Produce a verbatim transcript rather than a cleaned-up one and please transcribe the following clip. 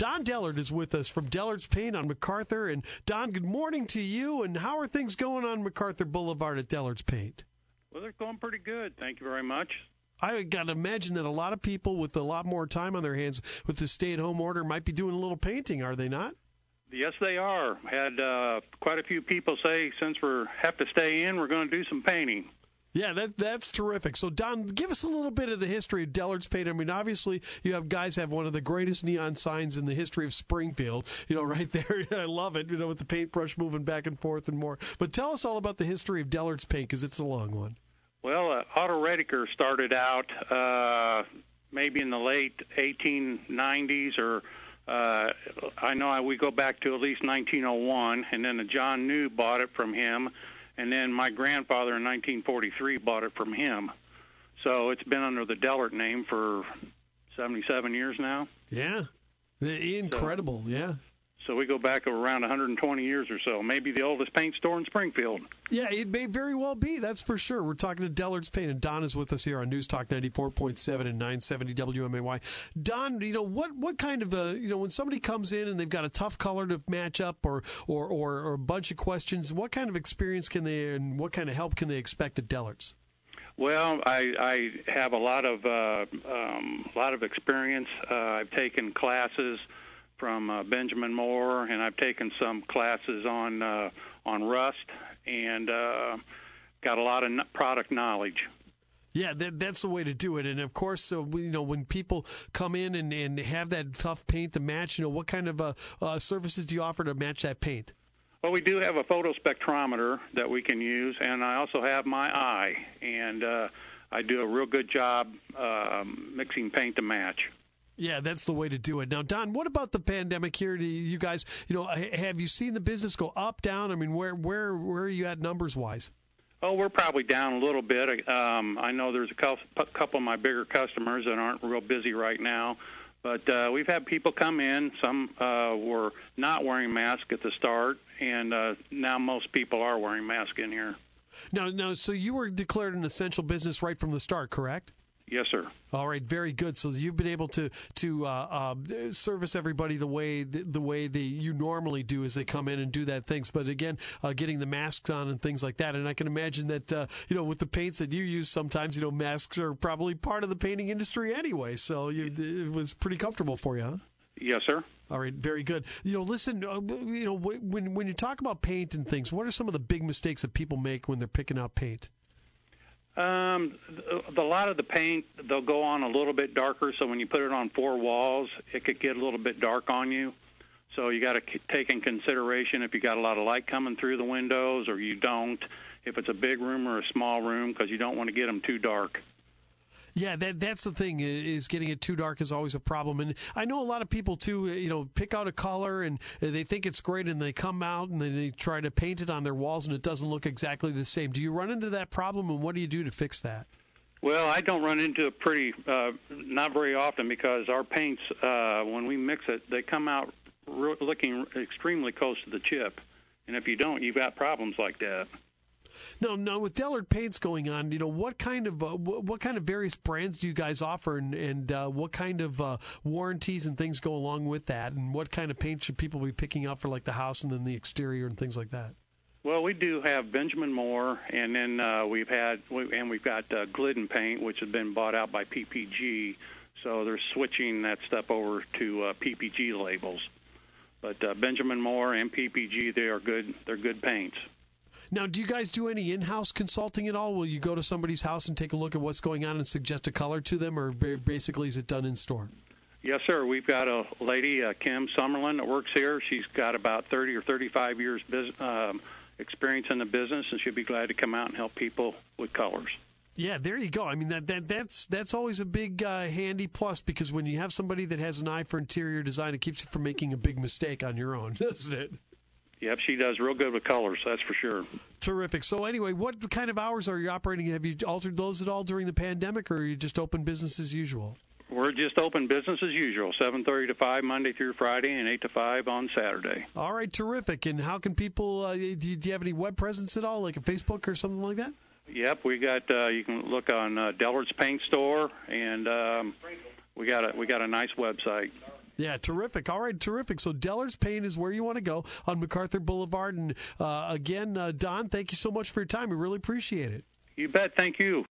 Don Dellard is with us from Dellert's Paint on MacArthur. And Don, good morning to you. And how are things going on MacArthur Boulevard at Dellert's Paint? Well, they're going pretty good. Thank you very much. I got to imagine that a lot of people with a lot more time on their hands with the stay-at-home order might be doing a little painting, are they not? Yes, they are. Had uh, quite a few people say, since we have to stay in, we're going to do some painting. Yeah, that, that's terrific. So, Don, give us a little bit of the history of Dellert's Paint. I mean, obviously, you have guys have one of the greatest neon signs in the history of Springfield, you know, right there. I love it, you know, with the paintbrush moving back and forth and more. But tell us all about the history of Dellert's Paint, because it's a long one. Well, uh, Otto Redeker started out uh, maybe in the late eighteen nineties, or uh, I know I, we go back to at least nineteen oh one, and then the John New bought it from him. And then my grandfather in nineteen forty-three bought it from him. So it's been under the Dellert name for seventy-seven years now. Yeah. Incredible, so, yeah. So we go back around one hundred twenty years or so. Maybe the oldest paint store in Springfield. Yeah, it may very well be. That's for sure. We're talking to Dellert's Paint, and Don is with us here on News Talk ninety-four point seven and nine seventy W M A Y. Don, you know, what what kind of a, you know, when somebody comes in and they've got a tough color to match up or or, or, or a bunch of questions, what kind of experience can they and what kind of help can they expect at Dellert's? Well, I, I have a lot of uh, um, a lot of experience. Uh, I've taken classes from uh, Benjamin Moore, and I've taken some classes on uh, on rust, and uh, got a lot of product knowledge. Yeah, that, that's the way to do it. And of course, so we, you know, when people come in and, and have that tough paint to match, you know, what kind of uh, uh, services do you offer to match that paint? Well, we do have a photo spectrometer that we can use, and I also have my eye, and uh, I do a real good job uh, mixing paint to match. Yeah, that's the way to do it. Now, Don, what about the pandemic here? Do you guys, you know, have you seen the business go up, down? I mean, where where where are you at numbers-wise? Oh, we're probably down a little bit. Um, I know there's a couple of my bigger customers that aren't real busy right now, but uh, we've had people come in. Some uh, were not wearing masks at the start, and uh, now most people are wearing masks in here. Now, now, so you were declared an essential business right from the start, correct? Yes, sir. All right, very good. So you've been able to to uh, uh, service everybody the way the, the way that you normally do as they come in and do that things. But again, uh, getting the masks on and things like that. And I can imagine that uh, you know, with the paints that you use, sometimes you know masks are probably part of the painting industry anyway. So you, it was pretty comfortable for you, huh? Yes, sir. All right, very good. You know, listen, you know, when when you talk about paint and things, what are some of the big mistakes that people make when they're picking out paint? Um, a lot of the paint, they'll go on a little bit darker, so when you put it on four walls, it could get a little bit dark on you. So you got to take in consideration if you got a lot of light coming through the windows or you don't, if it's a big room or a small room, because you don't want to get them too dark. Yeah, that that's the thing, is getting it too dark is always a problem. And I know a lot of people, too, you know, pick out a color and they think it's great and they come out and they try to paint it on their walls and it doesn't look exactly the same. Do you run into that problem, and what do you do to fix that? Well, I don't run into it pretty, uh, not very often, because our paints, uh, when we mix it, they come out re- looking extremely close to the chip. And if you don't, you've got problems like that. No, no. With Dellert Paints going on, you know, what kind of uh, what, what kind of various brands do you guys offer, and, and uh, what kind of uh, warranties and things go along with that, and what kind of paint should people be picking up for like the house and then the exterior and things like that? Well, we do have Benjamin Moore, and then uh, we've had we, and we've got uh, Glidden Paint, which has been bought out by P P G, so they're switching that stuff over to uh, P P G labels. But uh, Benjamin Moore and P P G, they are good. They're good paints. Now, do you guys do any in-house consulting at all? Will you go to somebody's house and take a look at what's going on and suggest a color to them, or basically is it done in store? Yes, sir. We've got a lady, uh, Kim Summerlin, that works here. She's got about thirty or thirty-five years business, um, experience in the business, and she'll be glad to come out and help people with colors. Yeah, there you go. I mean, that, that that's that's always a big uh, handy plus, because when you have somebody that has an eye for interior design, it keeps you from making a big mistake on your own, doesn't it? Yep, she does real good with colors, that's for sure. Terrific. So anyway, what kind of hours are you operating? Have you altered those at all during the pandemic, or are you just open business as usual? We're just open business as usual, seven thirty to five Monday through Friday and eight to five on Saturday. All right, terrific. And how can people, uh, do, you, do you have any web presence at all, like a Facebook or something like that? Yep, we got, uh, you can look on uh, Dellert's Paint Store, and um, we got a, we got a nice website. Yeah, terrific. All right, terrific. So Dellert's Paint is where you want to go on MacArthur Boulevard. And uh, again, uh, Don, thank you so much for your time. We really appreciate it. You bet. Thank you.